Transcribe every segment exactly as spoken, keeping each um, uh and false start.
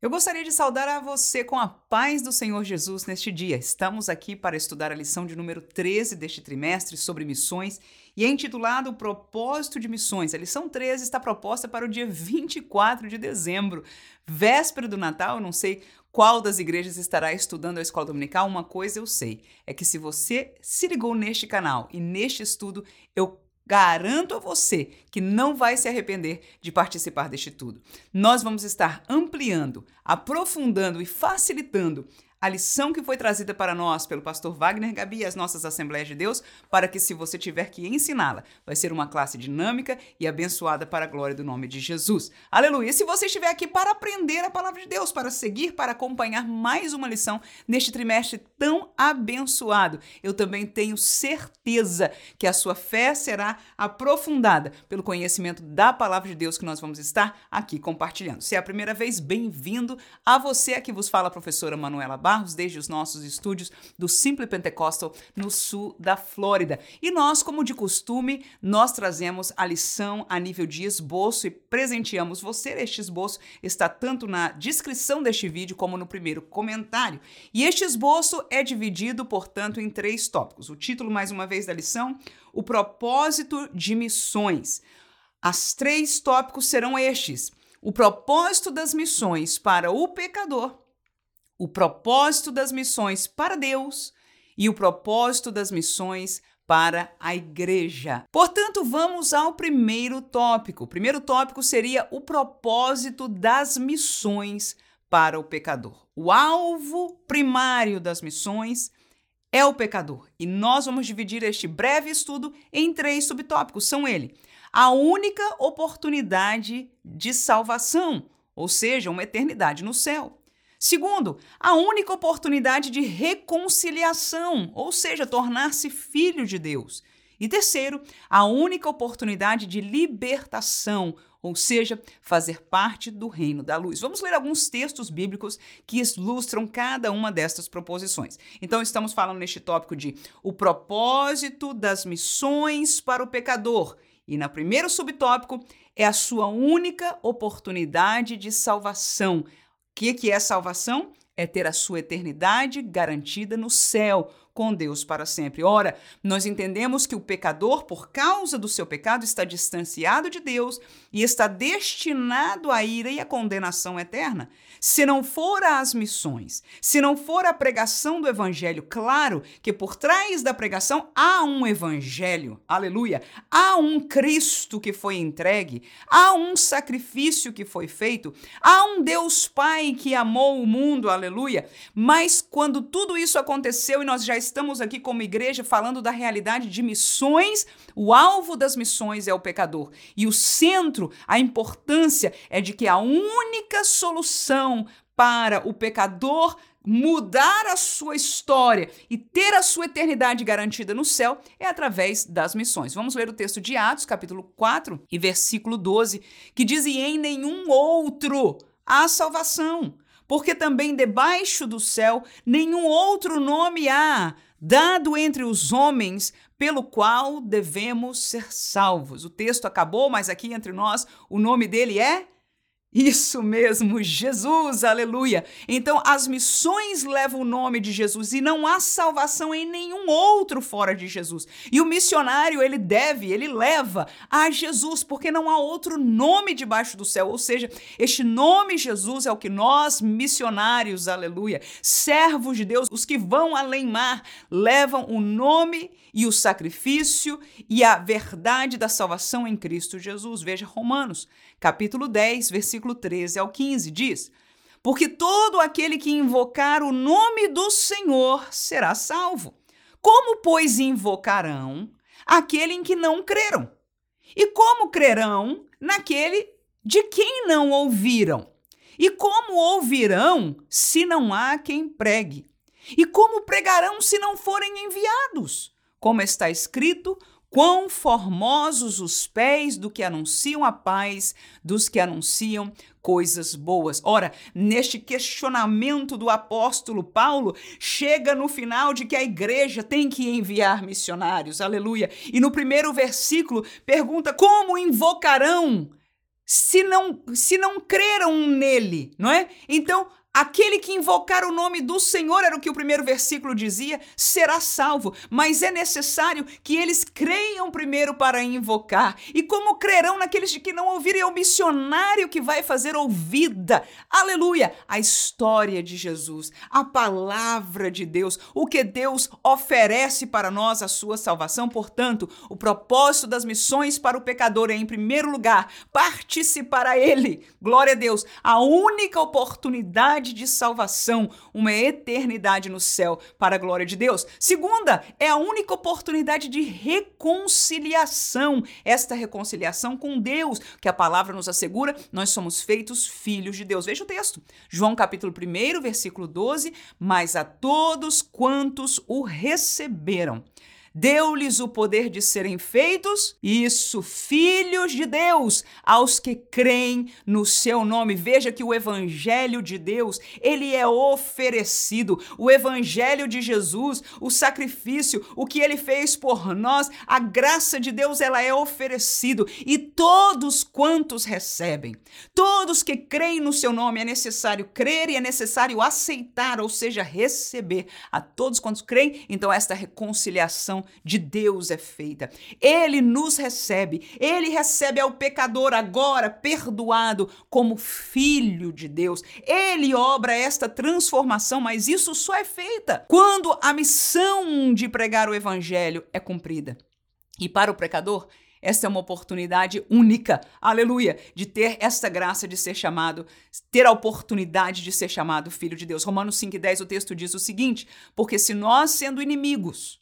Eu gostaria de saudar a você com a paz do Senhor Jesus neste dia. Estamos aqui para estudar a lição de número treze deste trimestre sobre missões e é intitulado O Propósito de Missões. A lição treze está proposta para o dia vinte e quatro de dezembro, véspera do Natal. Eu não sei qual das igrejas estará estudando a escola dominical. Uma coisa eu sei, é que se você se ligou neste canal e neste estudo, eu garanto a você que não vai se arrepender de participar deste estudo. Nós vamos estar ampliando, aprofundando e facilitando a lição que foi trazida para nós pelo pastor Wagner Gabi e as nossas Assembleias de Deus, para que, se você tiver que ensiná-la, vai ser uma classe dinâmica e abençoada para a glória do nome de Jesus. Aleluia! E se você estiver aqui para aprender a palavra de Deus, para seguir, para acompanhar mais uma lição neste trimestre tão abençoado, eu também tenho certeza que a sua fé será aprofundada pelo conhecimento da palavra de Deus que nós vamos estar aqui compartilhando. Se é a primeira vez, bem-vindo a você. Aqui vos fala a professora Manuela Barros, desde os nossos estúdios do Simple Pentecostal no sul da Flórida. E nós, como de costume, nós trazemos a lição a nível de esboço e presenteamos você. Este esboço está tanto na descrição deste vídeo como no primeiro comentário. E este esboço é dividido, portanto, em três tópicos. O título, mais uma vez, da lição: O Propósito de Missões. As três tópicos serão estes: o propósito das missões para o pecador, o propósito das missões para Deus e o propósito das missões para a igreja. Portanto, vamos ao primeiro tópico. O primeiro tópico seria o propósito das missões para o pecador. O alvo primário das missões é o pecador. E nós vamos dividir este breve estudo em três subtópicos. São ele: a única oportunidade de salvação, ou seja, uma eternidade no céu. Segundo, a única oportunidade de reconciliação, ou seja, tornar-se filho de Deus. E terceiro, a única oportunidade de libertação, ou seja, fazer parte do reino da luz. Vamos ler alguns textos bíblicos que ilustram cada uma destas proposições. Então, estamos falando neste tópico de o propósito das missões para o pecador. E no primeiro subtópico, é a sua única oportunidade de salvação. O que, que é salvação? É ter a sua eternidade garantida no céu, com Deus para sempre. Ora, nós entendemos que o pecador, por causa do seu pecado, está distanciado de Deus e está destinado à ira e à condenação eterna. Se não for as missões, se não for a pregação do evangelho, claro que por trás da pregação há um evangelho, aleluia, há um Cristo que foi entregue, há um sacrifício que foi feito, há um Deus Pai que amou o mundo, aleluia. Mas quando tudo isso aconteceu e nós já estamos aqui como igreja falando da realidade de missões, o alvo das missões é o pecador. E o centro, a importância é de que a única solução para o pecador mudar a sua história e ter a sua eternidade garantida no céu é através das missões. Vamos ler o texto de Atos, capítulo quatro e versículo doze, que diz: "E em nenhum outro há salvação, porque também debaixo do céu nenhum outro nome há, dado entre os homens, pelo qual devemos ser salvos." O texto acabou, mas aqui entre nós o nome dele é... isso mesmo, Jesus, aleluia. Então, as missões levam o nome de Jesus e não há salvação em nenhum outro fora de Jesus. E o missionário, ele deve, ele leva a Jesus, porque não há outro nome debaixo do céu. Ou seja, este nome Jesus é o que nós, missionários, aleluia, servos de Deus, os que vão além mar, levam o nome e o sacrifício e a verdade da salvação em Cristo Jesus. Veja Romanos, capítulo dez, versículo Versículo treze ao quinze, diz: "Porque todo aquele que invocar o nome do Senhor será salvo. Como, pois, invocarão aquele em que não creram? E como crerão naquele de quem não ouviram? E como ouvirão se não há quem pregue? E como pregarão se não forem enviados? Como está escrito: quão formosos os pés do que anunciam a paz, dos que anunciam coisas boas." Ora, neste questionamento do apóstolo Paulo, chega no final de que a igreja tem que enviar missionários, aleluia. E no primeiro versículo pergunta: como invocarão se não, se não creram nele, não é? Então, aquele que invocar o nome do Senhor, era o que o primeiro versículo dizia, será salvo. Mas é necessário que eles creiam primeiro para invocar. E como crerão naqueles de que não ouvirem? É o missionário que vai fazer ouvida. Aleluia! A história de Jesus, a palavra de Deus, o que Deus oferece para nós, a sua salvação. Portanto, o propósito das missões para o pecador é, em primeiro lugar, participar a ele. Glória a Deus! A única oportunidade de salvação, uma eternidade no céu para a glória de Deus. Segunda, é a única oportunidade de reconciliação, esta reconciliação com Deus, que a palavra nos assegura, nós somos feitos filhos de Deus. Veja o texto, João capítulo um, versículo doze, mas a todos quantos o receberam, deu-lhes o poder de serem feitos, isso, filhos de Deus, aos que creem no seu nome. Veja que o evangelho de Deus, ele é oferecido. O evangelho de Jesus, o sacrifício, o que ele fez por nós, a graça de Deus, ela é oferecida. E todos quantos recebem, todos que creem no seu nome, é necessário crer e é necessário aceitar, ou seja, receber. A todos quantos creem, então esta reconciliação de Deus é feita. Ele nos recebe, ele recebe ao pecador agora perdoado como filho de Deus. Ele obra esta transformação, mas isso só é feita quando a missão de pregar o evangelho é cumprida. E para o pecador, esta é uma oportunidade única, aleluia, de ter esta graça de ser chamado, ter a oportunidade de ser chamado filho de Deus. Romanos cinco, dez, o texto diz o seguinte, porque se nós, sendo inimigos,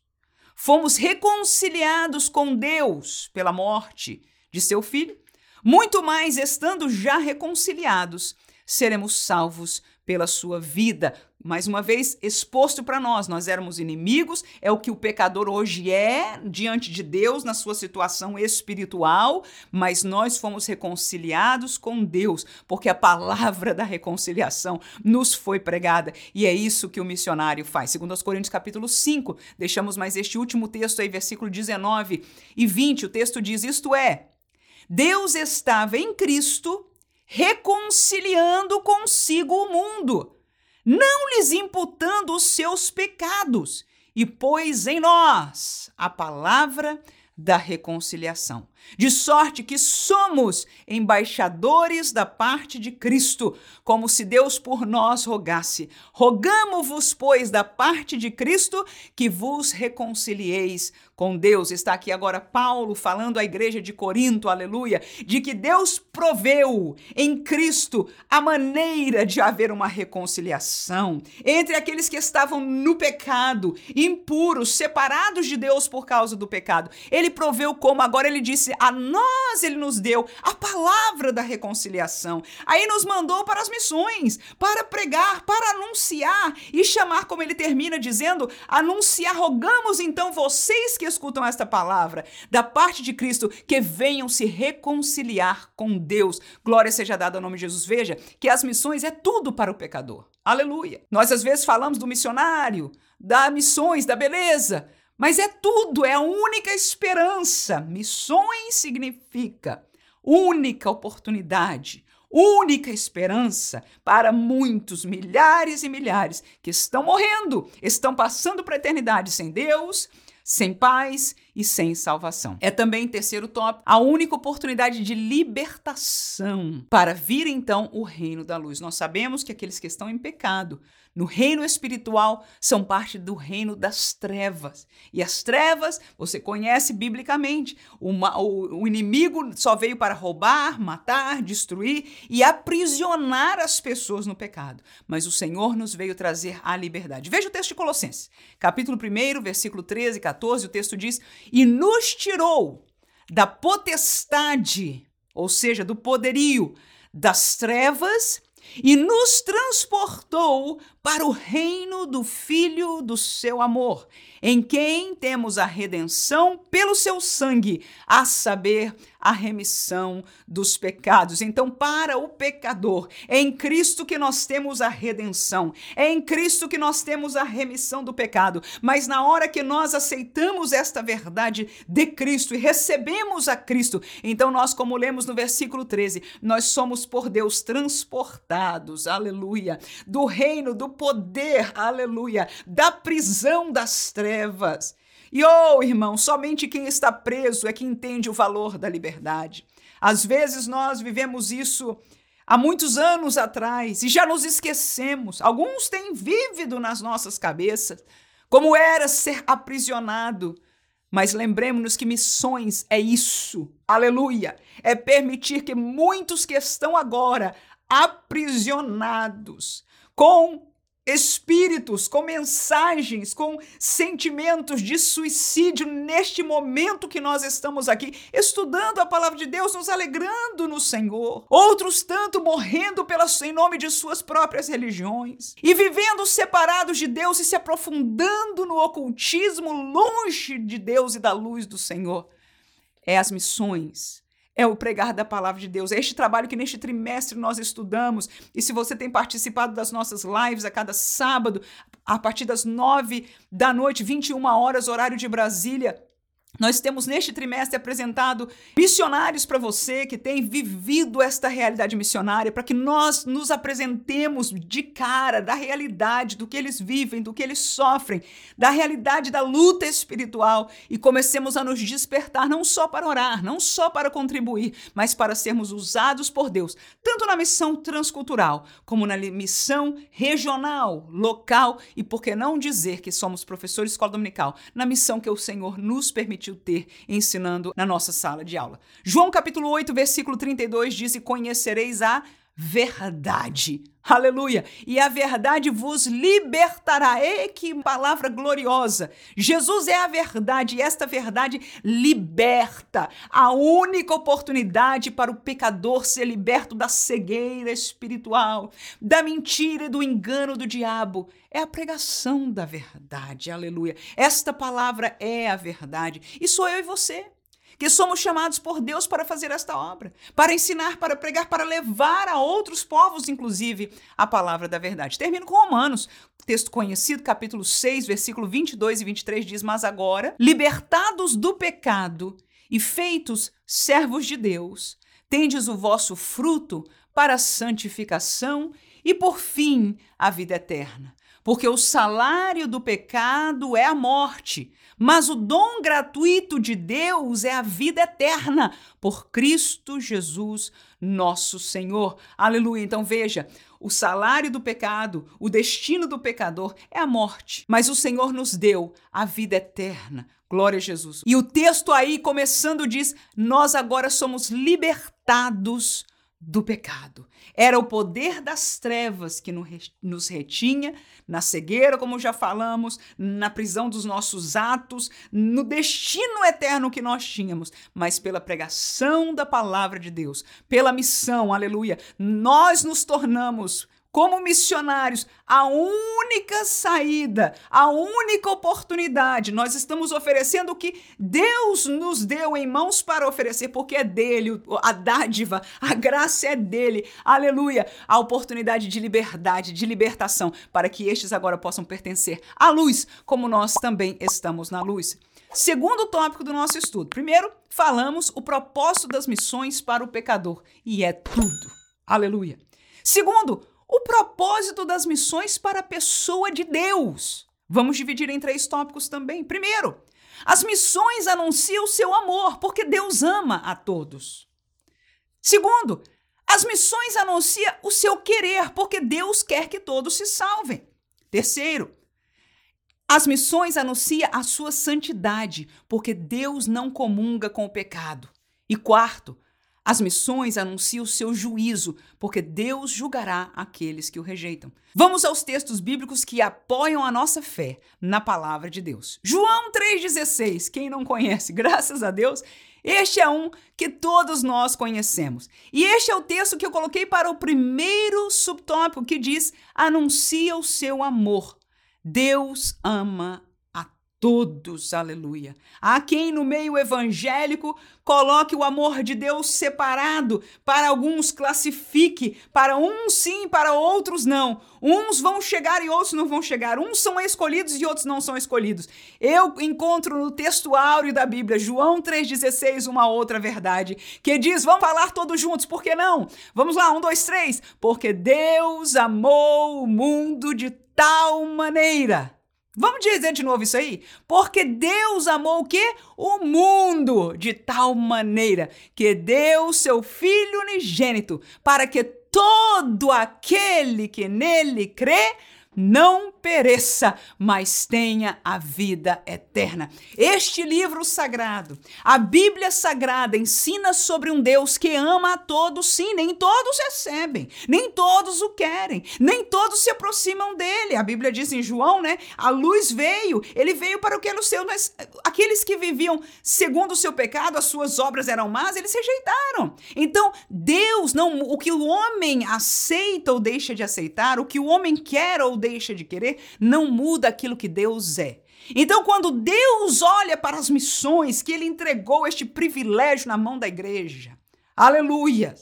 fomos reconciliados com Deus pela morte de seu filho, muito mais, estando já reconciliados, seremos salvos pela sua vida. Mais uma vez, exposto para nós, nós éramos inimigos, é o que o pecador hoje é diante de Deus na sua situação espiritual, mas nós fomos reconciliados com Deus, porque a palavra da reconciliação nos foi pregada, e é isso que o missionário faz. Segundo aos Coríntios capítulo cinco, deixamos mais este último texto aí, versículo dezenove e vinte, o texto diz, isto é, Deus estava em Cristo reconciliando consigo o mundo, não lhes imputando os seus pecados, e pôs em nós a palavra da reconciliação. De sorte que somos embaixadores da parte de Cristo, como se Deus por nós rogasse. Rogamo-vos, pois, da parte de Cristo, que vos reconcilieis com Deus. Está aqui agora Paulo falando à igreja de Corinto, aleluia, de que Deus proveu em Cristo a maneira de haver uma reconciliação entre aqueles que estavam no pecado, impuros, separados de Deus por causa do pecado. Ele proveu como? Agora ele disse, a nós ele nos deu a palavra da reconciliação. Aí nos mandou para as missões, para pregar, para anunciar e chamar, como ele termina dizendo, anunciar, rogamos então vocês que escutam esta palavra da parte de Cristo, que venham se reconciliar com Deus. Glória seja dada ao nome de Jesus. Veja que as missões é tudo para o pecador. Aleluia. Nós às vezes falamos do missionário, das missões, da beleza, mas é tudo, é a única esperança. Missões significa única oportunidade, única esperança para muitos, milhares e milhares que estão morrendo, estão passando para a eternidade sem Deus, sem paz e sem salvação. É também, terceiro tópico, a única oportunidade de libertação para vir então o reino da luz. Nós sabemos que aqueles que estão em pecado, no reino espiritual, são parte do reino das trevas. E as trevas, você conhece biblicamente, uma, o, o inimigo só veio para roubar, matar, destruir e aprisionar as pessoas no pecado. Mas o Senhor nos veio trazer a liberdade. Veja o texto de Colossenses, capítulo um, versículo treze e quatorze, o texto diz, e nos tirou da potestade, ou seja, do poderio das trevas, e nos transportou para o reino do Filho do seu amor, em quem temos a redenção pelo seu sangue, a saber, a remissão dos pecados. Então, para o pecador, é em Cristo que nós temos a redenção, é em Cristo que nós temos a remissão do pecado. Mas na hora que nós aceitamos esta verdade de Cristo e recebemos a Cristo, então nós, como lemos no versículo treze, nós somos por Deus transportados, aleluia, do reino, do poder, aleluia, da prisão das trevas. E, oh, irmão, somente quem está preso é que entende o valor da liberdade. Às vezes nós vivemos isso há muitos anos atrás e já nos esquecemos. Alguns têm vívido nas nossas cabeças como era ser aprisionado. Mas lembremos-nos que missões é isso, aleluia, é permitir que muitos que estão agora aprisionados com espíritos, com mensagens, com sentimentos de suicídio, neste momento que nós estamos aqui, estudando a palavra de Deus, nos alegrando no Senhor. Outros tanto morrendo pelas, em nome de suas próprias religiões e vivendo separados de Deus e se aprofundando no ocultismo, longe de Deus e da luz do Senhor. É as missões. É o pregar da palavra de Deus. É este trabalho que neste trimestre nós estudamos. E se você tem participado das nossas lives a cada sábado, a partir das nove da noite, vinte e uma horas, horário de Brasília, nós temos neste trimestre apresentado missionários para você que tem vivido esta realidade missionária, para que nós nos apresentemos de cara da realidade, do que eles vivem, do que eles sofrem, da realidade da luta espiritual, e comecemos a nos despertar não só para orar, não só para contribuir, mas para sermos usados por Deus, tanto na missão transcultural, como na missão regional, local, e por que não dizer que somos professores de escola dominical, na missão que o Senhor nos permitiu ter ensinando na nossa sala de aula. João capítulo oito, versículo trinta e dois diz: e conhecereis a verdade, aleluia, e a verdade vos libertará. E que palavra gloriosa! Jesus é a verdade, e esta verdade liberta, a única oportunidade para o pecador ser liberto da cegueira espiritual, da mentira e do engano do diabo, é a pregação da verdade, aleluia. Esta palavra é a verdade, e sou eu e você, que somos chamados por Deus para fazer esta obra, para ensinar, para pregar, para levar a outros povos, inclusive, a palavra da verdade. Termino com Romanos, texto conhecido, capítulo seis, versículo vinte e dois e vinte e três, diz: mas agora, libertados do pecado e feitos servos de Deus, tendes o vosso fruto para a santificação e, por fim, a vida eterna. Porque o salário do pecado é a morte, mas o dom gratuito de Deus é a vida eterna, por Cristo Jesus, nosso Senhor. Aleluia. Então veja, o salário do pecado, o destino do pecador é a morte, mas o Senhor nos deu a vida eterna. Glória a Jesus. E o texto aí, começando, diz: nós agora somos libertados do pecado. Era o poder das trevas que nos retinha na cegueira, como já falamos, na prisão dos nossos atos, no destino eterno que nós tínhamos, mas pela pregação da palavra de Deus, pela missão, aleluia, nós nos tornamos, como missionários, a única saída, a única oportunidade. Nós estamos oferecendo o que Deus nos deu em mãos para oferecer, porque é dele, a dádiva, a graça é dele, aleluia, a oportunidade de liberdade, de libertação, para que estes agora possam pertencer à luz, como nós também estamos na luz. Segundo tópico do nosso estudo, primeiro falamos o propósito das missões para o pecador, e é tudo, aleluia. Segundo, o propósito das missões para a pessoa de Deus. Vamos dividir em três tópicos também. Primeiro, as missões anunciam o seu amor, porque Deus ama a todos. Segundo, as missões anunciam o seu querer, porque Deus quer que todos se salvem. Terceiro, as missões anunciam a sua santidade, porque Deus não comunga com o pecado. E quarto, as missões anunciam o seu juízo, porque Deus julgará aqueles que o rejeitam. Vamos aos textos bíblicos que apoiam a nossa fé na palavra de Deus. João três dezesseis, quem não conhece, graças a Deus, este é um que todos nós conhecemos. E este é o texto que eu coloquei para o primeiro subtópico, que diz: anuncia o seu amor. Deus ama a todos, aleluia. Há quem no meio evangélico coloque o amor de Deus separado, para alguns classifique, para uns sim, para outros não. Uns vão chegar e outros não vão chegar. Uns são escolhidos e outros não são escolhidos. Eu encontro no texto áureo da Bíblia, João três dezesseis, uma outra verdade, que diz, vamos falar todos juntos, por que não? Vamos lá, um, dois, três. Porque Deus amou o mundo de tal maneira... Vamos dizer de novo isso aí? Porque Deus amou o quê? O mundo de tal maneira que deu seu Filho unigênito para que todo aquele que nele crê não pereça, mas tenha a vida eterna. Este livro sagrado, a Bíblia Sagrada, ensina sobre um Deus que ama a todos, sim, nem todos recebem, nem todos o querem, nem todos se aproximam dele. A Bíblia diz em João, né? A luz veio, ele veio para o que era o seu, mas aqueles que viviam segundo o seu pecado, as suas obras eram más, eles rejeitaram. Então, Deus, não, o que o homem aceita ou deixa de aceitar, o que o homem quer ou deixa de querer, não muda aquilo que Deus é. Então, quando Deus olha para as missões que ele entregou este privilégio na mão da igreja, aleluia,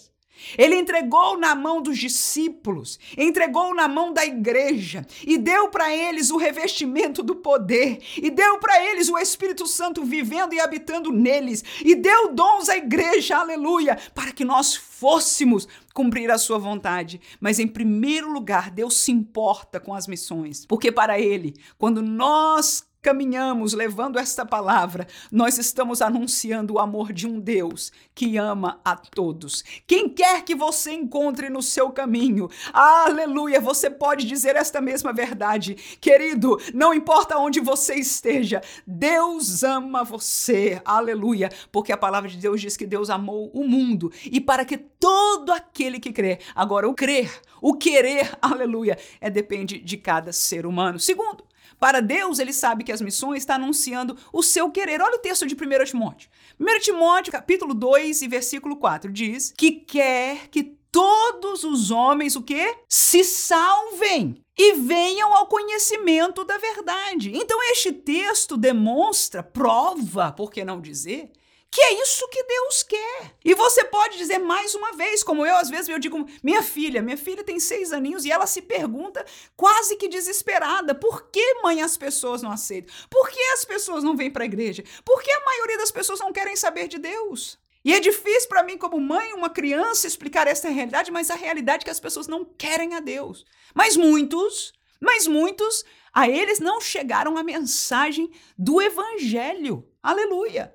ele entregou na mão dos discípulos, entregou na mão da igreja e deu para eles o revestimento do poder e deu para eles o Espírito Santo vivendo e habitando neles e deu dons à igreja, aleluia, para que nós fôssemos cumprir a sua vontade. Mas em primeiro lugar, Deus se importa com as missões, porque para ele, quando nós caminhamos levando esta palavra, nós estamos anunciando o amor de um Deus que ama a todos. Quem quer que você encontre no seu caminho, aleluia, você pode dizer esta mesma verdade. Querido, não importa onde você esteja, Deus ama você, aleluia, porque a palavra de Deus diz que Deus amou o mundo e para que todo aquele que crê, agora o crer, o querer, aleluia, é depende de cada ser humano. Segundo, para Deus, ele sabe que as missões estão anunciando o seu querer. Olha o texto de primeiro Timóteo. primeiro Timóteo, capítulo dois e versículo quatro, diz que quer que todos os homens, o quê? Se salvem e venham ao conhecimento da verdade. Então, este texto demonstra, prova, por que não dizer, que é isso que Deus quer. E você pode dizer mais uma vez, como eu, às vezes eu digo, minha filha, minha filha tem seis aninhos e ela se pergunta quase que desesperada, por que, mãe, as pessoas não aceitam? Por que as pessoas não vêm para a igreja? Por que a maioria das pessoas não querem saber de Deus? E é difícil para mim, como mãe, uma criança, explicar essa realidade, mas a realidade é que as pessoas não querem a Deus. Mas muitos, mas muitos, a eles não chegaram a mensagem do Evangelho. Aleluia!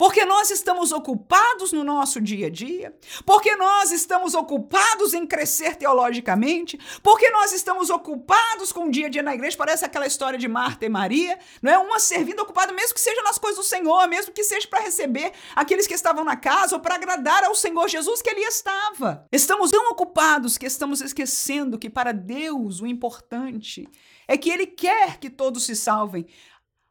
Porque nós estamos ocupados no nosso dia a dia, porque nós estamos ocupados em crescer teologicamente, porque nós estamos ocupados com o dia a dia na igreja, parece aquela história de Marta e Maria, não é? Uma servindo ocupada, mesmo que seja nas coisas do Senhor, mesmo que seja para receber aqueles que estavam na casa ou para agradar ao Senhor Jesus que ali estava. Estamos tão ocupados que estamos esquecendo que para Deus o importante é que ele quer que todos se salvem,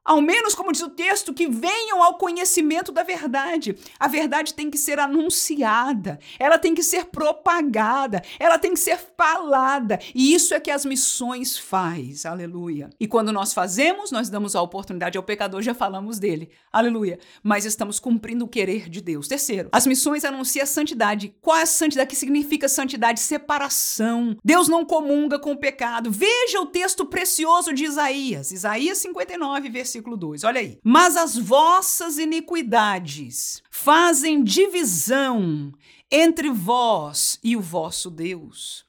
ao menos, como diz o texto, que venham ao conhecimento da verdade. A verdade tem que ser anunciada, ela tem que ser propagada, ela tem que ser falada. E isso é que as missões faz, aleluia. E quando nós fazemos, nós damos a oportunidade ao pecador, já falamos dele, aleluia. Mas estamos cumprindo o querer de Deus. Terceiro, as missões anunciam a santidade. Qual é a santidade? Que significa santidade? Separação. Deus não comunga com o pecado. Veja o texto precioso de Isaías, Isaías cinquenta e nove, versículo Versículo dois, olha aí. Mas as vossas iniquidades fazem divisão entre vós e o vosso Deus,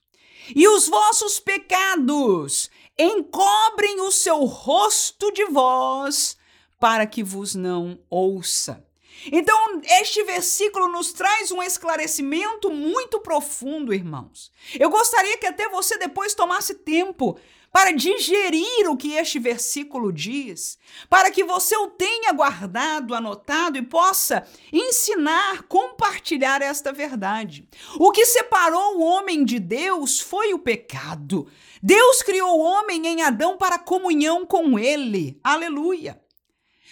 e os vossos pecados encobrem o seu rosto de vós, para que vos não ouça. Então, este versículo nos traz um esclarecimento muito profundo, irmãos. Eu gostaria que até você depois tomasse tempo para digerir o que este versículo diz, para que você o tenha guardado, anotado e possa ensinar, compartilhar esta verdade. O que separou o homem de Deus foi o pecado. Deus criou o homem em Adão para comunhão com ele. Aleluia!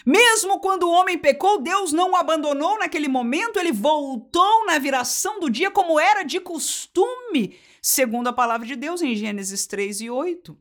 Mesmo quando o homem pecou, Deus não o abandonou naquele momento, ele voltou na viração do dia como era de costume, segundo a palavra de Deus em Gênesis três e oito.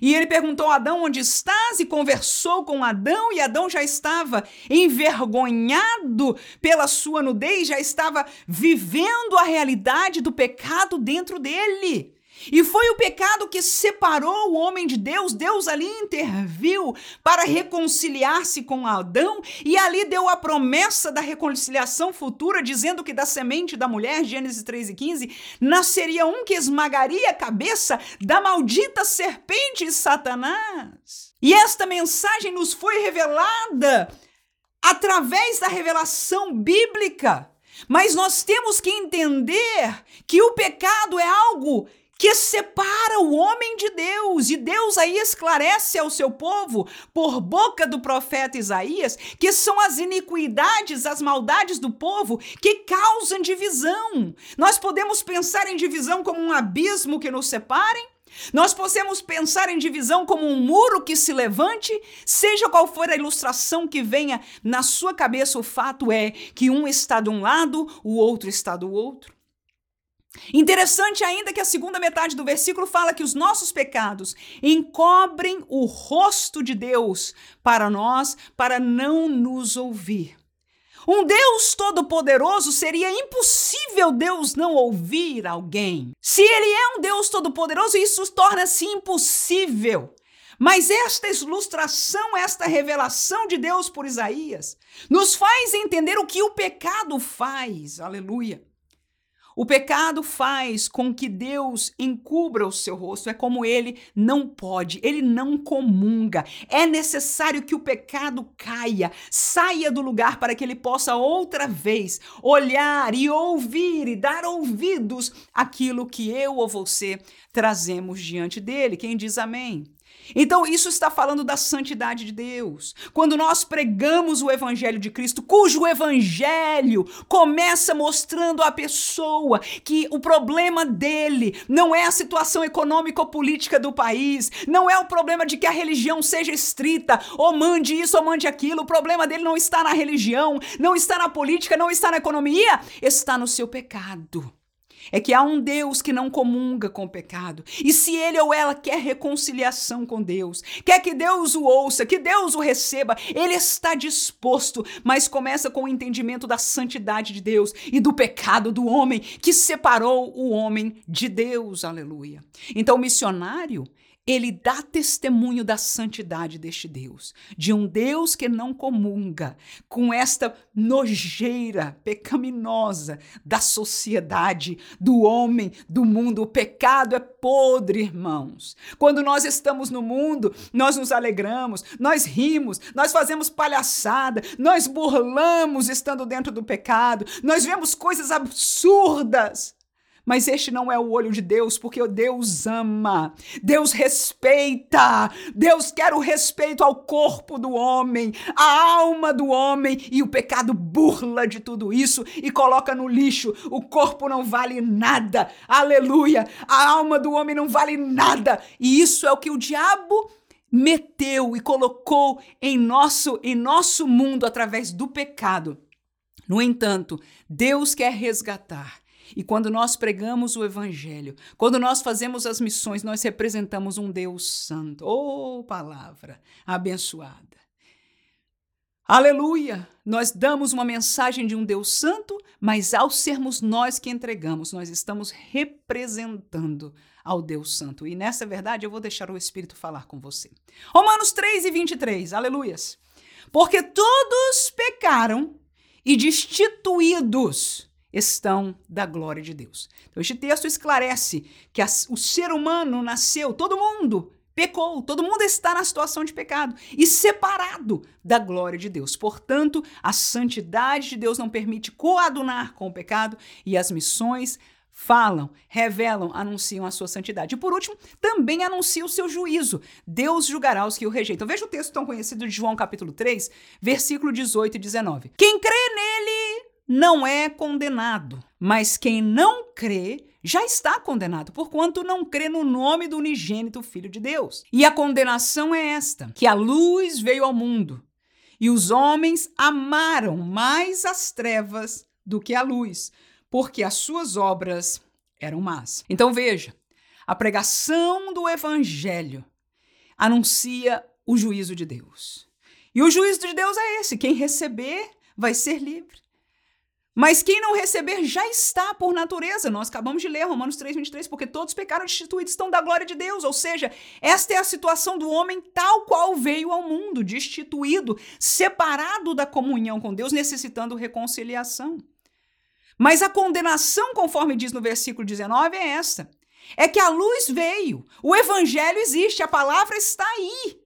E ele perguntou a Adão: onde estás? E conversou com Adão, e Adão já estava envergonhado pela sua nudez, já estava vivendo a realidade do pecado dentro dele. E foi o pecado que separou o homem de Deus. Deus ali interviu para reconciliar-se com Adão, e ali deu a promessa da reconciliação futura, dizendo que da semente da mulher, Gênesis três e quinze, nasceria um que esmagaria a cabeça da maldita serpente Satanás. E esta mensagem nos foi revelada através da revelação bíblica. Mas nós temos que entender que o pecado é algo que separa o homem de Deus, e Deus aí esclarece ao seu povo, por boca do profeta Isaías, que são as iniquidades, as maldades do povo que causam divisão. Nós podemos pensar em divisão como um abismo que nos separem, nós podemos pensar em divisão como um muro que se levante, seja qual for a ilustração que venha na sua cabeça, o fato é que um está de um lado, o outro está do outro. Interessante ainda que a segunda metade do versículo fala que os nossos pecados encobrem o rosto de Deus para nós, para não nos ouvir. Um Deus todo-poderoso, seria impossível Deus não ouvir alguém. Se ele é um Deus todo-poderoso, isso torna-se impossível. Mas esta ilustração, esta revelação de Deus por Isaías, nos faz entender o que o pecado faz. Aleluia! O pecado faz com que Deus encubra o seu rosto. É como ele não pode, ele não comunga. É necessário que o pecado caia, saia do lugar para que ele possa outra vez olhar e ouvir e dar ouvidos àquilo que eu ou você trazemos diante dele. Quem diz amém? Então isso está falando da santidade de Deus. Quando nós pregamos o evangelho de Cristo, cujo evangelho começa mostrando à pessoa que o problema dele não é a situação econômica ou política do país, não é o problema de que a religião seja estrita, ou mande isso ou mande aquilo, o problema dele não está na religião, não está na política, não está na economia, está no seu pecado. É que há um Deus que não comunga com o pecado. E se ele ou ela quer reconciliação com Deus, quer que Deus o ouça, que Deus o receba, ele está disposto, mas começa com o entendimento da santidade de Deus e do pecado do homem, que separou o homem de Deus. Aleluia. Então o missionário, ele dá testemunho da santidade deste Deus, de um Deus que não comunga com esta nojeira pecaminosa da sociedade, do homem, do mundo. O pecado é podre, irmãos. Quando nós estamos no mundo, nós nos alegramos, nós rimos, nós fazemos palhaçada, nós burlamos estando dentro do pecado, nós vemos coisas absurdas. Mas este não é o olho de Deus, porque Deus ama, Deus respeita, Deus quer o respeito ao corpo do homem, à alma do homem, e o pecado burla de tudo isso e coloca no lixo. O corpo não vale nada, aleluia, a alma do homem não vale nada, e isso é o que o diabo meteu e colocou em nosso, em nosso mundo através do pecado. No entanto, Deus quer resgatar. E quando nós pregamos o evangelho, quando nós fazemos as missões, nós representamos um Deus santo. Oh, palavra abençoada. Aleluia! Nós damos uma mensagem de um Deus santo, mas ao sermos nós que entregamos, nós estamos representando ao Deus santo. E nessa verdade eu vou deixar o Espírito falar com você. Romanos três e vinte e três, aleluias! Porque todos pecaram e destituídos estão da glória de Deus. Então este texto esclarece que a, o ser humano nasceu, todo mundo pecou, todo mundo está na situação de pecado e separado da glória de Deus. Portanto, a santidade de Deus não permite coadunar com o pecado, e as missões falam, revelam, anunciam a sua santidade. E por último, também anuncia o seu juízo. Deus julgará os que o rejeitam. Veja o texto tão conhecido de João capítulo três, versículo dezoito e dezenove. Quem crê nele não é condenado, mas quem não crê já está condenado, porquanto não crê no nome do unigênito Filho de Deus. E a condenação é esta, que a luz veio ao mundo, e os homens amaram mais as trevas do que a luz, porque as suas obras eram más. Então veja, a pregação do evangelho anuncia o juízo de Deus. E o juízo de Deus é esse: quem receber vai ser livre. Mas quem não receber já está por natureza. Nós acabamos de ler Romanos três, vinte e três, porque todos pecaram, destituídos estão da glória de Deus. Ou seja, esta é a situação do homem tal qual veio ao mundo, destituído, separado da comunhão com Deus, necessitando reconciliação. Mas a condenação, conforme diz no versículo dezenove, é esta: é que a luz veio, o evangelho existe, a palavra está aí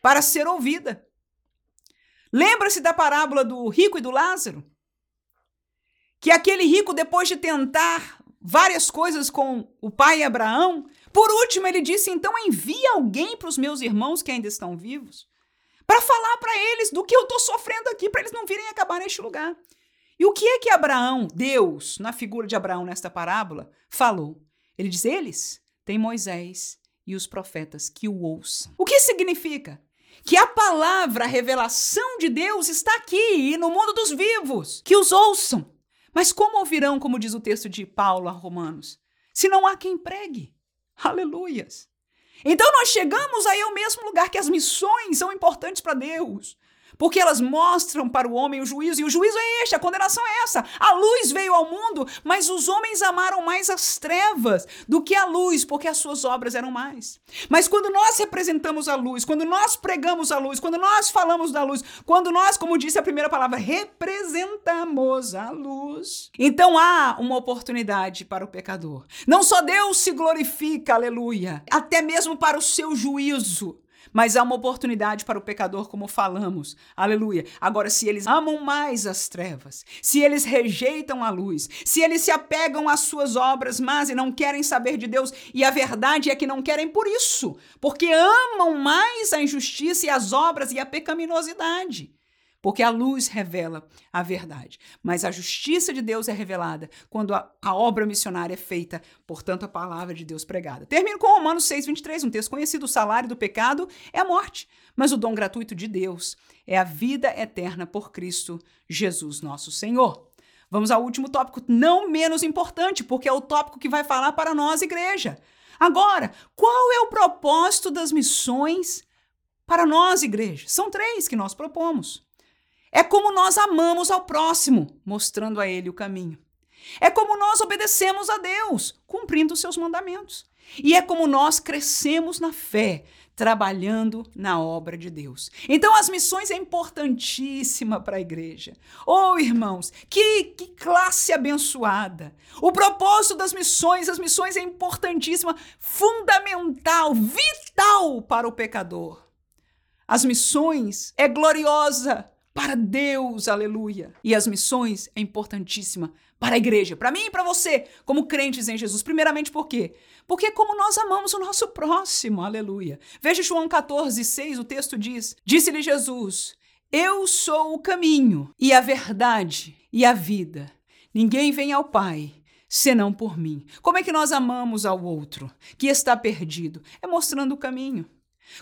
para ser ouvida. Lembra-se da parábola do rico e do Lázaro? Que aquele rico, depois de tentar várias coisas com o pai Abraão, por último ele disse: então envia alguém para os meus irmãos que ainda estão vivos, para falar para eles do que eu estou sofrendo aqui, para eles não virem acabar neste lugar. E o que é que Abraão, Deus, na figura de Abraão nesta parábola, falou? Ele diz: eles têm Moisés e os profetas que o ouçam. O que significa? Que a palavra, a revelação de Deus está aqui, no mundo dos vivos, que os ouçam. Mas como ouvirão, como diz o texto de Paulo a Romanos, se não há quem pregue? Aleluias! Então nós chegamos aí ao mesmo lugar, que as missões são importantes para Deus, porque elas mostram para o homem o juízo, e o juízo é este, a condenação é essa. A luz veio ao mundo, mas os homens amaram mais as trevas do que a luz, porque as suas obras eram mais. Mas quando nós representamos a luz, quando nós pregamos a luz, quando nós falamos da luz, quando nós, como disse a primeira palavra, representamos a luz, então há uma oportunidade para o pecador. Não só Deus se glorifica, aleluia, até mesmo para o seu juízo, mas há uma oportunidade para o pecador, como falamos, aleluia. Agora, se eles amam mais as trevas, se eles rejeitam a luz, se eles se apegam às suas obras, mas e não querem saber de Deus, e a verdade é que não querem por isso, porque amam mais a injustiça e as obras e a pecaminosidade, porque a luz revela a verdade, mas a justiça de Deus é revelada quando a, a obra missionária é feita, portanto a palavra de Deus pregada. Termino com Romanos seis, vinte e três, um texto conhecido: o salário do pecado é a morte, mas o dom gratuito de Deus é a vida eterna por Cristo Jesus nosso Senhor. Vamos ao último tópico, não menos importante, porque é o tópico que vai falar para nós, igreja. Agora, qual é o propósito das missões para nós, igreja? São três que nós propomos. É como nós amamos ao próximo, mostrando a ele o caminho. É como nós obedecemos a Deus, cumprindo os seus mandamentos. E é como nós crescemos na fé, trabalhando na obra de Deus. Então as missões é importantíssima para a igreja. Oh, irmãos, que, que classe abençoada! O propósito das missões, as missões é importantíssima, fundamental, vital para o pecador. As missões é gloriosa para Deus, aleluia. E as missões é importantíssima para a igreja, para mim e para você, como crentes em Jesus. Primeiramente por quê? Porque é como nós amamos o nosso próximo, aleluia. Veja João quatorze, seis, o texto diz: disse-lhe Jesus: eu sou o caminho e a verdade e a vida. Ninguém vem ao Pai senão por mim. Como é que nós amamos ao outro que está perdido? É mostrando o caminho.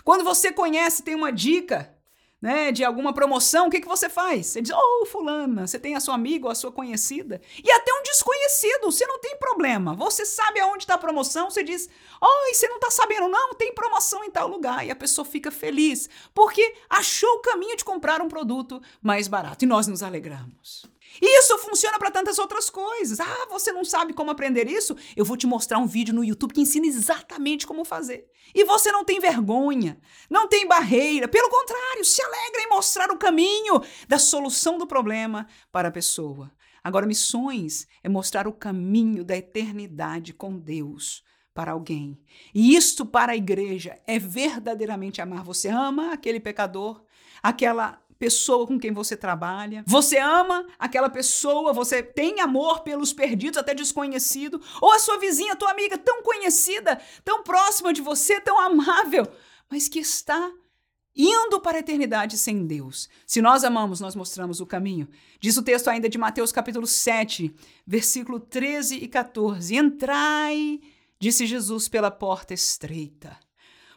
Quando você conhece, tem uma dica, né, de alguma promoção, o que, que você faz? Você diz: ô, fulana, você tem a sua amiga ou a sua conhecida, e até um desconhecido, você não tem problema, você sabe aonde está a promoção, você diz: ó, e você não está sabendo, não, tem promoção em tal lugar, e a pessoa fica feliz, porque achou o caminho de comprar um produto mais barato, e nós nos alegramos. E isso funciona para tantas outras coisas. Ah, você não sabe como aprender isso? Eu vou te mostrar um vídeo no YouTube que ensina exatamente como fazer. E você não tem vergonha, não tem barreira. Pelo contrário, se alegra em mostrar o caminho da solução do problema para a pessoa. Agora, missões é mostrar o caminho da eternidade com Deus para alguém. E isto para a igreja é verdadeiramente amar. Você ama aquele pecador, aquela pessoa com quem você trabalha, você ama aquela pessoa, você tem amor pelos perdidos, até desconhecido, ou a sua vizinha, tua amiga, tão conhecida, tão próxima de você, tão amável, mas que está indo para a eternidade sem Deus. Se nós amamos, nós mostramos o caminho. Diz o texto ainda de Mateus capítulo sete, versículo treze e quatorze, entrai, disse Jesus, pela porta estreita,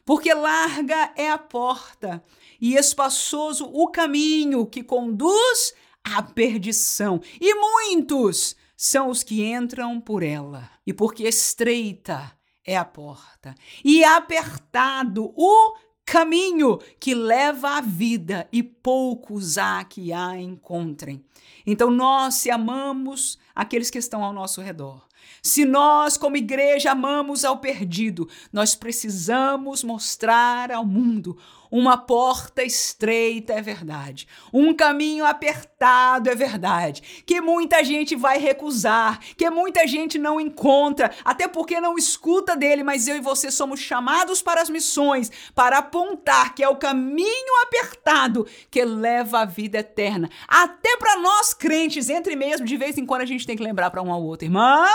porque larga é a porta e espaçoso o caminho que conduz à perdição, e muitos são os que entram por ela. E porque estreita é a porta e apertado o caminho que leva à vida e poucos há que a encontrem. Então nós, se amamos aqueles que estão ao nosso redor, se nós como igreja amamos ao perdido, nós precisamos mostrar ao mundo: uma porta estreita é verdade, um caminho apertado é verdade, que muita gente vai recusar, que muita gente não encontra, até porque não escuta dele, mas eu e você somos chamados para as missões, para apontar que é o caminho apertado que leva à vida eterna. Até para nós crentes, entre mesmo, de vez em quando a gente tem que lembrar para um ao outro: irmão,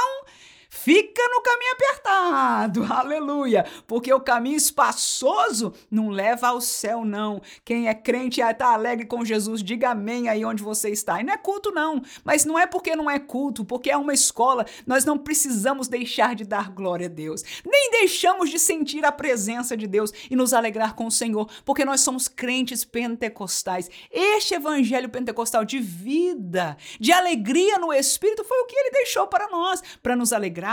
fica no caminho apertado, aleluia, porque o caminho espaçoso não leva ao céu, não. Quem é crente e está alegre com Jesus, diga amém aí onde você está. E não é culto, não, mas não é porque não é culto, porque é uma escola. Nós não precisamos deixar de dar glória a Deus, nem deixamos de sentir a presença de Deus e nos alegrar com o Senhor, porque nós somos crentes pentecostais. Este evangelho pentecostal de vida, de alegria no Espírito, foi o que ele deixou para nós, para nos alegrar,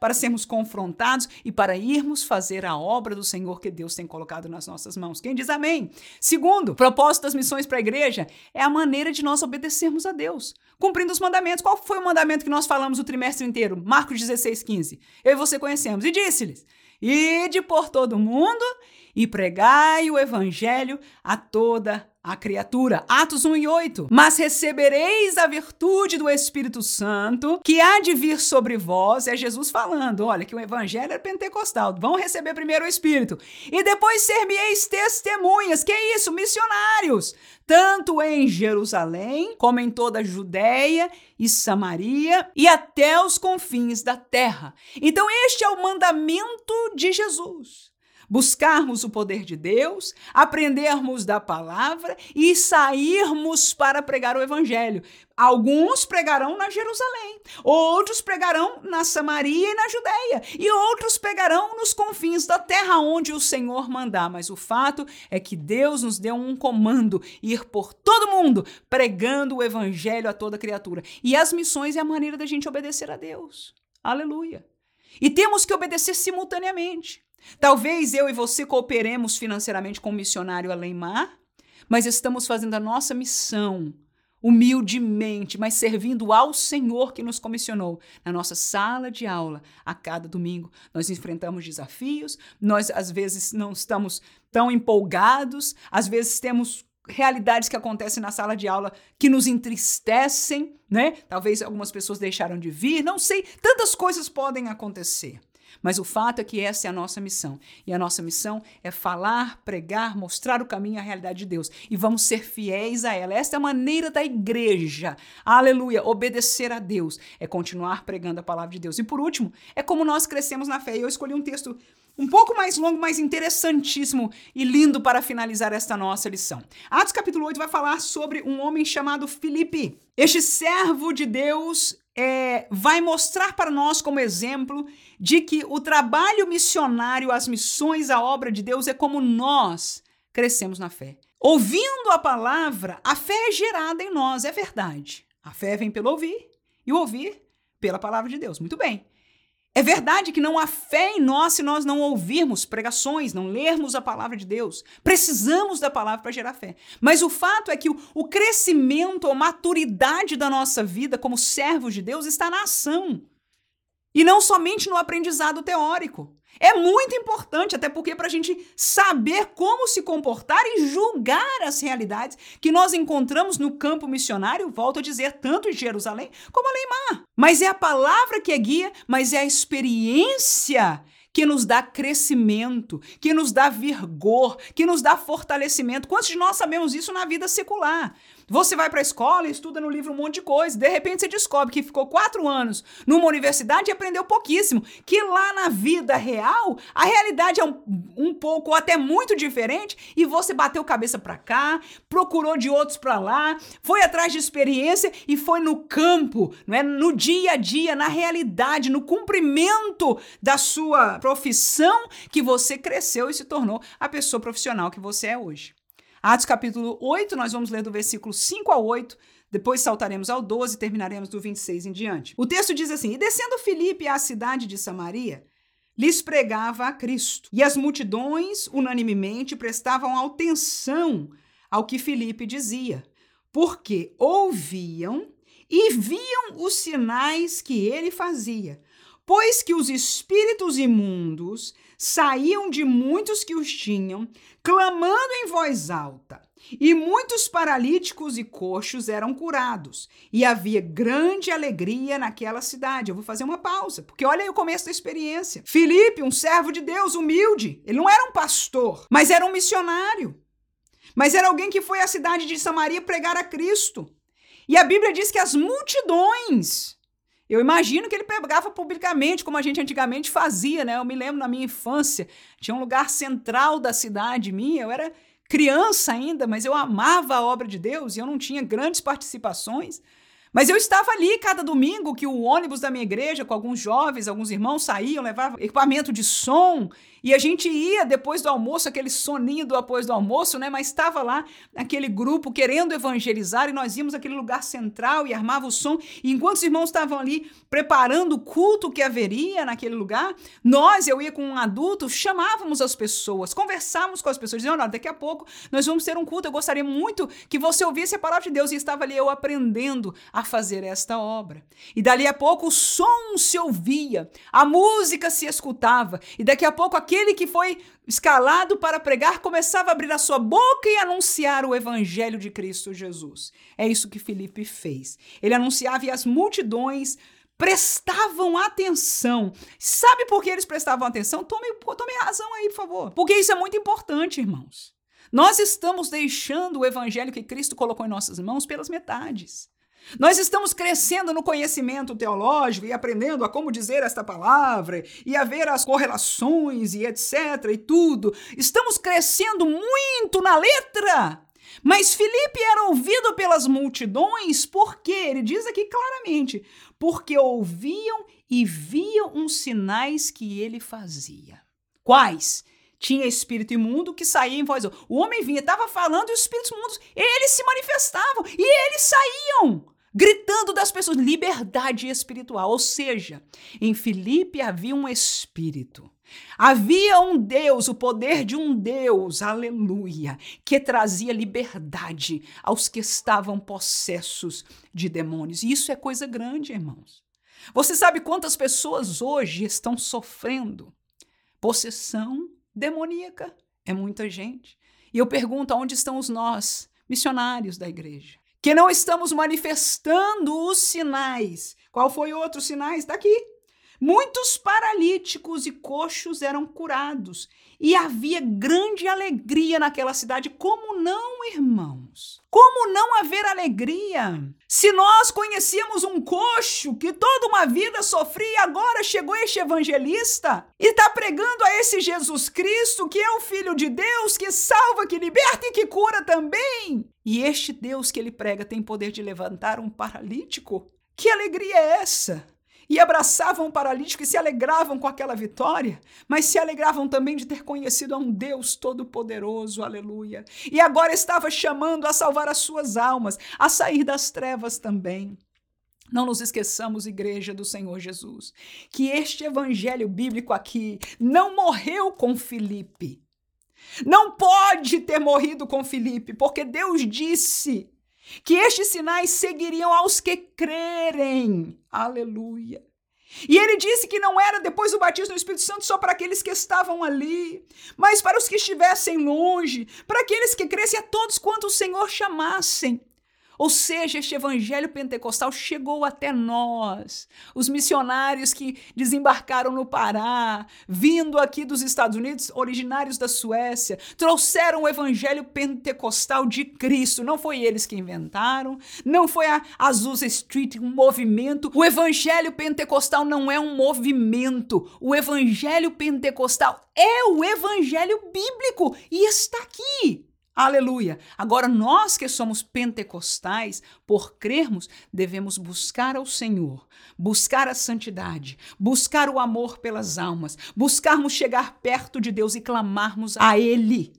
para sermos confrontados e para irmos fazer a obra do Senhor que Deus tem colocado nas nossas mãos. Quem diz amém? Segundo, o propósito das missões para a igreja é a maneira de nós obedecermos a Deus, cumprindo os mandamentos. Qual foi o mandamento que nós falamos o trimestre inteiro? Marcos dezesseis, quinze. Eu e você conhecemos. E disse-lhes: ide por todo o mundo e pregai o evangelho a toda a criatura. Atos um e oito. Mas recebereis a virtude do Espírito Santo, que há de vir sobre vós. É Jesus falando, olha, que o evangelho é pentecostal. Vão receber primeiro o Espírito. E depois ser-me-eis testemunhas. Que é isso? Missionários. Tanto em Jerusalém, como em toda a Judéia e Samaria, e até os confins da terra. Então este é o mandamento de Jesus. Buscarmos o poder de Deus, aprendermos da palavra e sairmos para pregar o evangelho. Alguns pregarão na Jerusalém, outros pregarão na Samaria e na Judéia, e outros pregarão nos confins da terra onde o Senhor mandar. Mas o fato é que Deus nos deu um comando: ir por todo mundo pregando o evangelho a toda criatura. E as missões é a maneira da gente obedecer a Deus. Aleluia! E temos que obedecer simultaneamente. Talvez eu e você cooperemos financeiramente com o missionário Aleimar, mas estamos fazendo a nossa missão humildemente, mas servindo ao Senhor que nos comissionou. Na nossa sala de aula, a cada domingo, nós enfrentamos desafios, nós às vezes não estamos tão empolgados, às vezes temos realidades que acontecem na sala de aula que nos entristecem, né? Talvez algumas pessoas deixaram de vir, não sei, tantas coisas podem acontecer. Mas o fato é que essa é a nossa missão. E a nossa missão é falar, pregar, mostrar o caminho e a realidade de Deus. E vamos ser fiéis a ela. Esta é a maneira da igreja. Aleluia! Obedecer a Deus é continuar pregando a palavra de Deus. E por último, é como nós crescemos na fé. Eu escolhi um texto um pouco mais longo, mas interessantíssimo e lindo para finalizar esta nossa lição. Atos capítulo oito vai falar sobre um homem chamado Filipe. Este servo de Deus É, vai mostrar para nós como exemplo de que o trabalho missionário, as missões, a obra de Deus é como nós crescemos na fé. Ouvindo a palavra, a fé é gerada em nós, é verdade. A fé vem pelo ouvir e o ouvir pela palavra de Deus. Muito bem. É verdade que não há fé em nós se nós não ouvirmos pregações, não lermos a palavra de Deus. Precisamos da palavra para gerar fé. Mas o fato é que o, o crescimento, a maturidade da nossa vida como servos de Deus está na ação. E não somente no aprendizado teórico. É muito importante, até porque para a gente saber como se comportar e julgar as realidades que nós encontramos no campo missionário, volto a dizer, tanto em Jerusalém como Aleimar. Mas é a palavra que é guia, mas é a experiência que nos dá crescimento, que nos dá vigor, que nos dá fortalecimento. Quantos de nós sabemos isso na vida secular? Você vai para a escola e estuda no livro um monte de coisa, de repente você descobre que ficou quatro anos numa universidade e aprendeu pouquíssimo, que lá na vida real, a realidade é um, um pouco ou até muito diferente, e você bateu cabeça para cá, procurou de outros para lá, foi atrás de experiência e foi no campo, não é? No dia a dia, na realidade, no cumprimento da sua profissão que você cresceu e se tornou a pessoa profissional que você é hoje. Atos capítulo oito, nós vamos ler do versículo cinco ao oito, depois saltaremos ao doze e terminaremos do vinte e seis em diante. O texto diz assim: e descendo Filipe à cidade de Samaria, lhes pregava a Cristo. E as multidões, unanimemente, prestavam atenção ao que Filipe dizia, porque ouviam e viam os sinais que ele fazia, pois que os espíritos imundos saíam de muitos que os tinham, clamando em voz alta, e muitos paralíticos e coxos eram curados, e havia grande alegria naquela cidade. Eu vou fazer uma pausa, porque olha aí o começo da experiência. Filipe, um servo de Deus, humilde, ele não era um pastor, mas era um missionário, mas era alguém que foi à cidade de Samaria pregar a Cristo. E a Bíblia diz que as multidões, eu imagino que ele pregava publicamente, como a gente antigamente fazia, né? Eu me lembro na minha infância, tinha um lugar central da cidade minha, eu era criança ainda, mas eu amava a obra de Deus e eu não tinha grandes participações, mas eu estava ali cada domingo que o ônibus da minha igreja, com alguns jovens, alguns irmãos saíam, levavam equipamento de som e a gente ia depois do almoço, aquele soninho do após do almoço, né? Mas estava lá naquele grupo querendo evangelizar e nós íamos àquele lugar central e armava o som e enquanto os irmãos estavam ali preparando o culto que haveria naquele lugar, nós, eu ia com um adulto, chamávamos as pessoas, conversávamos com as pessoas, diziam, olha, daqui a pouco nós vamos ter um culto, eu gostaria muito que você ouvisse a palavra de Deus e estava ali eu aprendendo a fazer esta obra. E dali a pouco o som se ouvia, a música se escutava, e daqui a pouco aquele que foi escalado para pregar começava a abrir a sua boca e anunciar o evangelho de Cristo Jesus. É isso que Filipe fez. Ele anunciava e as multidões prestavam atenção. Sabe por que eles prestavam atenção? Tome, tome razão aí, por favor. Porque isso é muito importante, irmãos. Nós estamos deixando o evangelho que Cristo colocou em nossas mãos pelas metades. Nós estamos crescendo no conhecimento teológico e aprendendo a como dizer esta palavra e a ver as correlações e etcétera e tudo. Estamos crescendo muito na letra. Mas Filipe era ouvido pelas multidões porque, ele diz aqui claramente, porque ouviam e viam os sinais que ele fazia. Quais? Tinha espírito imundo que saía em voz. O homem vinha, estava falando e os espíritos imundos, eles se manifestavam e eles saíam, gritando das pessoas, liberdade espiritual. Ou seja, em Filipe havia um espírito, havia um Deus, o poder de um Deus, aleluia, que trazia liberdade aos que estavam possessos de demônios. E isso é coisa grande, irmãos. Você sabe quantas pessoas hoje estão sofrendo possessão demoníaca? É muita gente. E eu pergunto, aonde estão os nós, missionários da igreja? Que não estamos manifestando os sinais. Qual foi outro sinais? Está aqui. Muitos paralíticos e coxos eram curados. E havia grande alegria naquela cidade. Como não, irmãos? Como não haver alegria? Se nós conhecíamos um coxo que toda uma vida sofria, agora chegou este evangelista e está pregando a esse Jesus Cristo, que é o Filho de Deus, que salva, que liberta e que cura também. E este Deus que ele prega tem poder de levantar um paralítico? Que alegria é essa? E abraçavam o paralítico e se alegravam com aquela vitória, mas se alegravam também de ter conhecido a um Deus todo-poderoso, aleluia. E agora estava chamando a salvar as suas almas, a sair das trevas também. Não nos esqueçamos, igreja do Senhor Jesus, que este evangelho bíblico aqui não morreu com Filipe. Não pode ter morrido com Filipe, porque Deus disse que estes sinais seguiriam aos que crerem, aleluia. E ele disse que não era depois do batismo do Espírito Santo só para aqueles que estavam ali, mas para os que estivessem longe, para aqueles que crescem, a todos quanto o Senhor chamassem. Ou seja, este evangelho pentecostal chegou até nós, os missionários que desembarcaram no Pará, vindo aqui dos Estados Unidos, originários da Suécia, trouxeram o evangelho pentecostal de Cristo. Não foi eles que inventaram, não foi a Azusa Street, um movimento. O evangelho pentecostal não é um movimento, o evangelho pentecostal é o evangelho bíblico e está aqui. Aleluia! Agora nós que somos pentecostais, por crermos, devemos buscar ao Senhor, buscar a santidade, buscar o amor pelas almas, buscarmos chegar perto de Deus e clamarmos a Ele,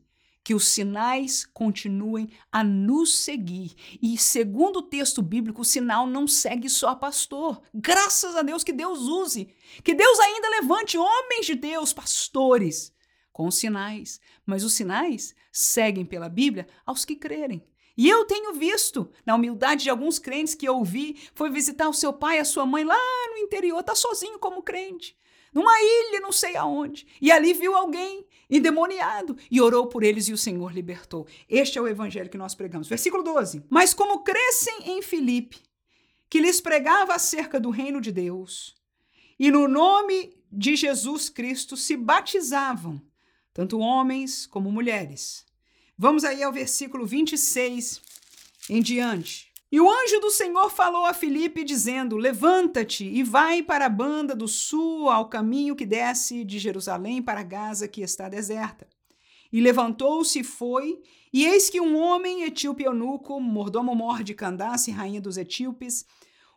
que os sinais continuem a nos seguir. E segundo o texto bíblico, o sinal não segue só pastor. Graças a Deus que Deus use, que Deus ainda levante homens de Deus, pastores, com sinais. Mas os sinais seguem pela Bíblia aos que crerem. E eu tenho visto, na humildade de alguns crentes que eu ouvi, foi visitar o seu pai e a sua mãe lá no interior, está sozinho como crente, numa ilha, não sei aonde, e ali viu alguém endemoniado, e orou por eles e o Senhor libertou. Este é o evangelho que nós pregamos. Versículo doze. Mas como crescem em Filipe, que lhes pregava acerca do reino de Deus, e no nome de Jesus Cristo se batizavam, tanto homens como mulheres. Vamos aí ao versículo vinte e seis em diante. E o anjo do Senhor falou a Filipe, dizendo: levanta-te e vai para a banda do sul, ao caminho que desce de Jerusalém para Gaza, que está deserta. E levantou-se e foi, e eis que um homem etíope eunuco, mordomo-mor de Candace, rainha dos etíopes,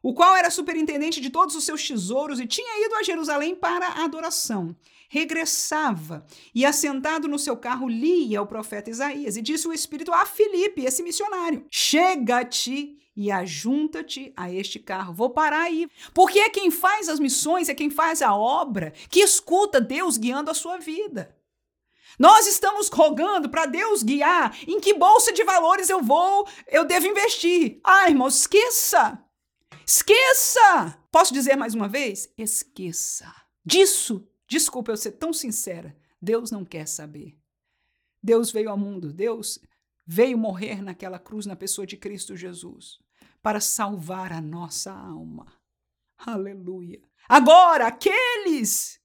o qual era superintendente de todos os seus tesouros e tinha ido a Jerusalém para a adoração, regressava e, assentado no seu carro, lia o profeta Isaías. E disse o Espírito a Filipe, esse missionário: chega-te e ajunta-te a este carro. Vou parar aí. Porque é quem faz as missões, é quem faz a obra, que escuta Deus guiando a sua vida. Nós estamos rogando para Deus guiar em que bolsa de valores eu vou, eu devo investir. Ah, irmão, esqueça! Esqueça! Posso dizer mais uma vez? Esqueça. Disso, desculpa eu ser tão sincera, Deus não quer saber. Deus veio ao mundo, Deus veio morrer naquela cruz, na pessoa de Cristo Jesus, para salvar a nossa alma. Aleluia. Agora, aqueles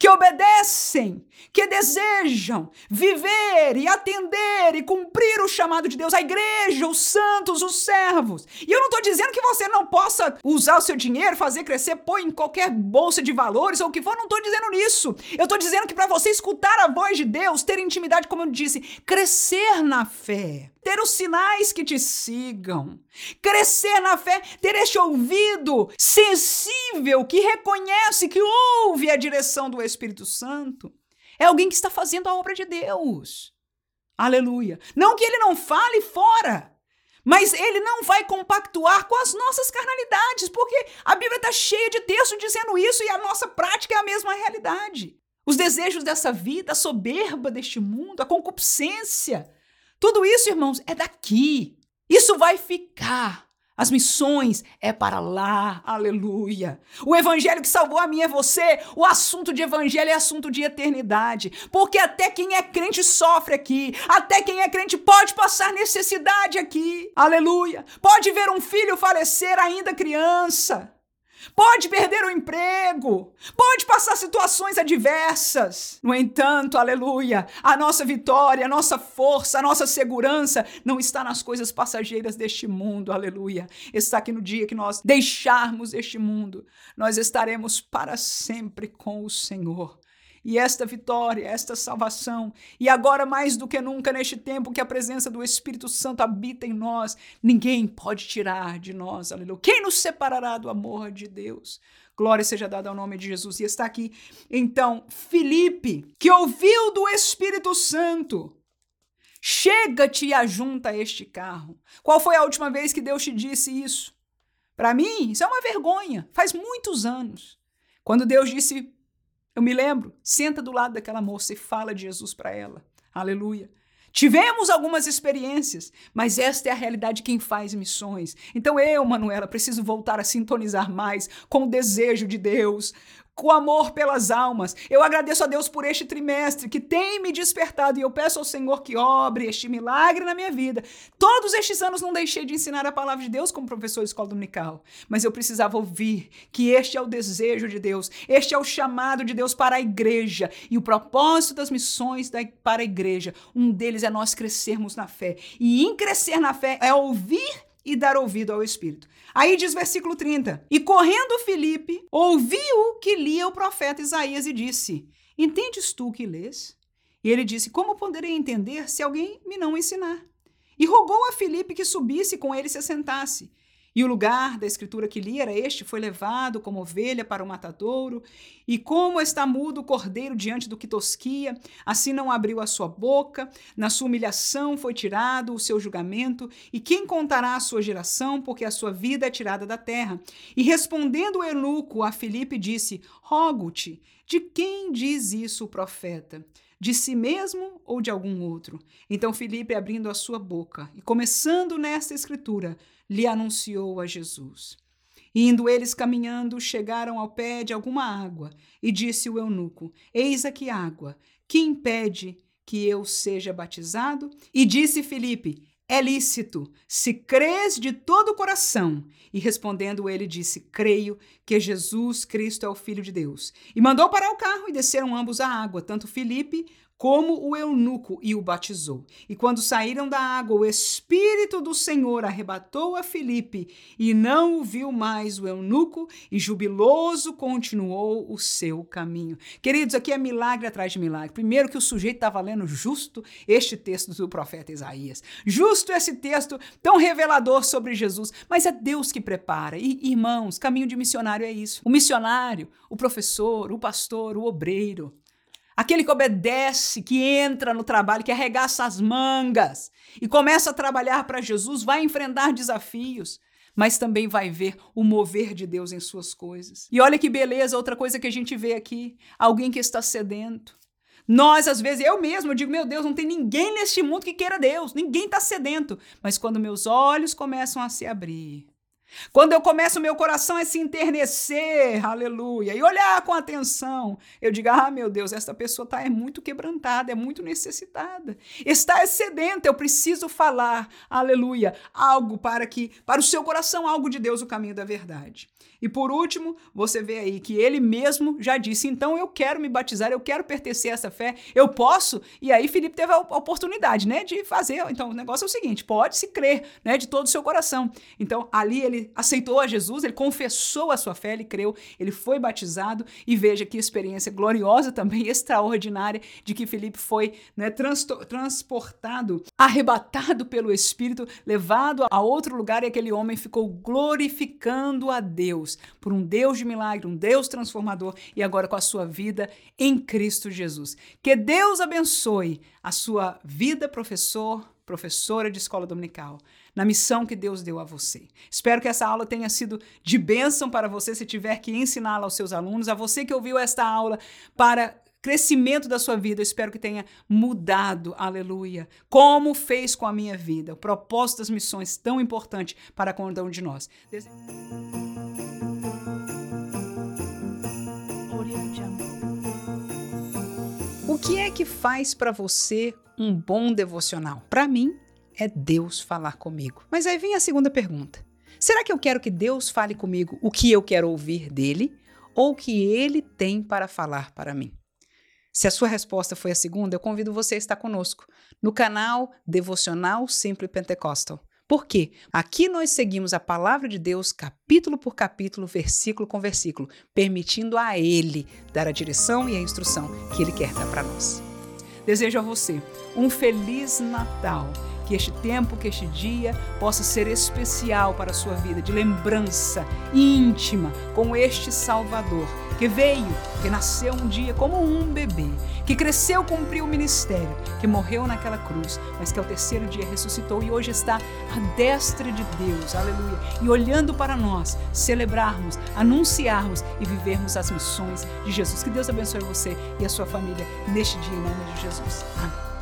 que obedecem, que desejam viver e atender e cumprir o chamado de Deus, a igreja, os santos, os servos. E eu não estou dizendo que você não possa usar o seu dinheiro, fazer crescer, pôr em qualquer bolsa de valores ou o que for, não estou dizendo nisso. Eu estou dizendo que para você escutar a voz de Deus, ter intimidade, como eu disse, crescer na fé, ter os sinais que te sigam, crescer na fé, ter este ouvido sensível que reconhece, que ouve a direção do Espírito Santo, é alguém que está fazendo a obra de Deus. Aleluia. Não que ele não fale fora, mas ele não vai compactuar com as nossas carnalidades, porque a Bíblia está cheia de textos dizendo isso e a nossa prática é a mesma realidade. Os desejos dessa vida, a soberba deste mundo, a concupiscência, tudo isso, irmãos, é daqui. Isso vai ficar. As missões é para lá. Aleluia. O evangelho que salvou a mim é você. O assunto de evangelho é assunto de eternidade. Porque até quem é crente sofre aqui. Até quem é crente pode passar necessidade aqui. Aleluia. Pode ver um filho falecer ainda criança. Pode perder o emprego, pode passar situações adversas. No entanto, aleluia, a nossa vitória, a nossa força, a nossa segurança não está nas coisas passageiras deste mundo, aleluia. Está aqui no dia que nós deixarmos este mundo, nós estaremos para sempre com o Senhor. E esta vitória, esta salvação, e agora mais do que nunca neste tempo que a presença do Espírito Santo habita em nós, ninguém pode tirar de nós, aleluia. Quem nos separará do amor de Deus? Glória seja dada ao nome de Jesus. E está aqui, então, Filipe, que ouviu do Espírito Santo: chega-te e ajunta este carro. Qual foi a última vez que Deus te disse isso? Para mim, isso é uma vergonha. Faz muitos anos. Quando Deus disse... Eu me lembro, senta do lado daquela moça e fala de Jesus para ela. Aleluia. Tivemos algumas experiências, mas esta é a realidade de quem faz missões. Então eu, Manuela, preciso voltar a sintonizar mais com o desejo de Deus, com o amor pelas almas. Eu agradeço a Deus por este trimestre que tem me despertado e eu peço ao Senhor que obre este milagre na minha vida. Todos estes anos não deixei de ensinar a palavra de Deus como professor de escola dominical, mas eu precisava ouvir que este é o desejo de Deus, este é o chamado de Deus para a igreja e o propósito das missões da, para a igreja. Um deles é nós crescermos na fé, e em crescer na fé é ouvir e dar ouvido ao Espírito. Aí diz versículo trinta, e correndo Filipe, ouviu que lia o profeta Isaías e disse: entendes tu o que lês? E ele disse: como poderei entender se alguém me não ensinar? E rogou a Filipe que subisse com ele e se assentasse. E o lugar da escritura que li era este: foi levado como ovelha para o matadouro, e como está mudo o cordeiro diante do que tosquia, assim não abriu a sua boca, na sua humilhação foi tirado o seu julgamento, e quem contará a sua geração, porque a sua vida é tirada da terra? E respondendo o eunuco a Filipe, disse: rogo-te, de quem diz isso o profeta? De si mesmo ou de algum outro? Então Filipe, abrindo a sua boca e começando nesta escritura, lhe anunciou a Jesus. Indo eles caminhando, chegaram ao pé de alguma água, e disse o eunuco: eis aqui água, que impede que eu seja batizado? E disse Filipe: é lícito, se crês de todo o coração. E respondendo ele, disse: creio que Jesus Cristo é o Filho de Deus. E mandou parar o carro, e desceram ambos à água, tanto Filipe como o eunuco, e o batizou. E quando saíram da água, o Espírito do Senhor arrebatou a Filipe, e não o viu mais o eunuco, e jubiloso continuou o seu caminho. Queridos, aqui é milagre atrás de milagre. Primeiro que o sujeito estava lendo justo este texto do profeta Isaías. Justo esse texto tão revelador sobre Jesus. Mas é Deus que prepara. E, irmãos, caminho de missionário é isso. O missionário, o professor, o pastor, o obreiro. Aquele que obedece, que entra no trabalho, que arregaça as mangas e começa a trabalhar para Jesus, vai enfrentar desafios, mas também vai ver o mover de Deus em suas coisas. E olha que beleza, outra coisa que a gente vê aqui, alguém que está sedento. Nós, às vezes, eu mesmo, eu digo, meu Deus, não tem ninguém neste mundo que queira Deus, ninguém está sedento. Mas quando meus olhos começam a se abrir, quando eu começo, meu coração a se enternecer, aleluia, e olhar com atenção, eu digo: ah, meu Deus, essa pessoa tá, é muito quebrantada, é muito necessitada, está sedenta, eu preciso falar, aleluia, algo para que, para o seu coração, algo de Deus, o caminho da verdade. E por último, você vê aí que ele mesmo já disse: então eu quero me batizar, eu quero pertencer a essa fé, eu posso. E aí Filipe teve a oportunidade, né, de fazer. Então o negócio é o seguinte: pode-se crer, né, de todo o seu coração. Então ali ele aceitou a Jesus, ele confessou a sua fé, ele creu, ele foi batizado. E veja que experiência gloriosa também, extraordinária, de que Filipe foi, né, transto- transportado, arrebatado pelo Espírito, levado a outro lugar, e aquele homem ficou glorificando a Deus, por um Deus de milagre, um Deus transformador, e agora com a sua vida em Cristo Jesus. Que Deus abençoe a sua vida, professor, professora de escola dominical, na missão que Deus deu a você. Espero que essa aula tenha sido de bênção para você, se tiver que ensiná-la aos seus alunos. A você que ouviu esta aula para crescimento da sua vida, eu espero que tenha mudado, aleluia, como fez com a minha vida. O propósito das missões, tão importante para cada um de nós. Dese- O que é que faz para você um bom devocional? Para mim, é Deus falar comigo. Mas aí vem a segunda pergunta: será que eu quero que Deus fale comigo o que eu quero ouvir dele, ou o que ele tem para falar para mim? Se a sua resposta foi a segunda, eu convido você a estar conosco no canal Devocional Simple Pentecostal. Por quê? Aqui nós seguimos a palavra de Deus, capítulo por capítulo, versículo com versículo, permitindo a Ele dar a direção e a instrução que Ele quer dar para nós. Desejo a você um Feliz Natal, que este tempo, que este dia possa ser especial para a sua vida, de lembrança íntima com este Salvador, que veio, que nasceu um dia como um bebê, que cresceu, cumpriu o ministério, que morreu naquela cruz, mas que ao terceiro dia ressuscitou e hoje está à destra de Deus, aleluia, e olhando para nós, celebrarmos, anunciarmos e vivermos as missões de Jesus. Que Deus abençoe você e a sua família neste dia, em nome de Jesus. Amém.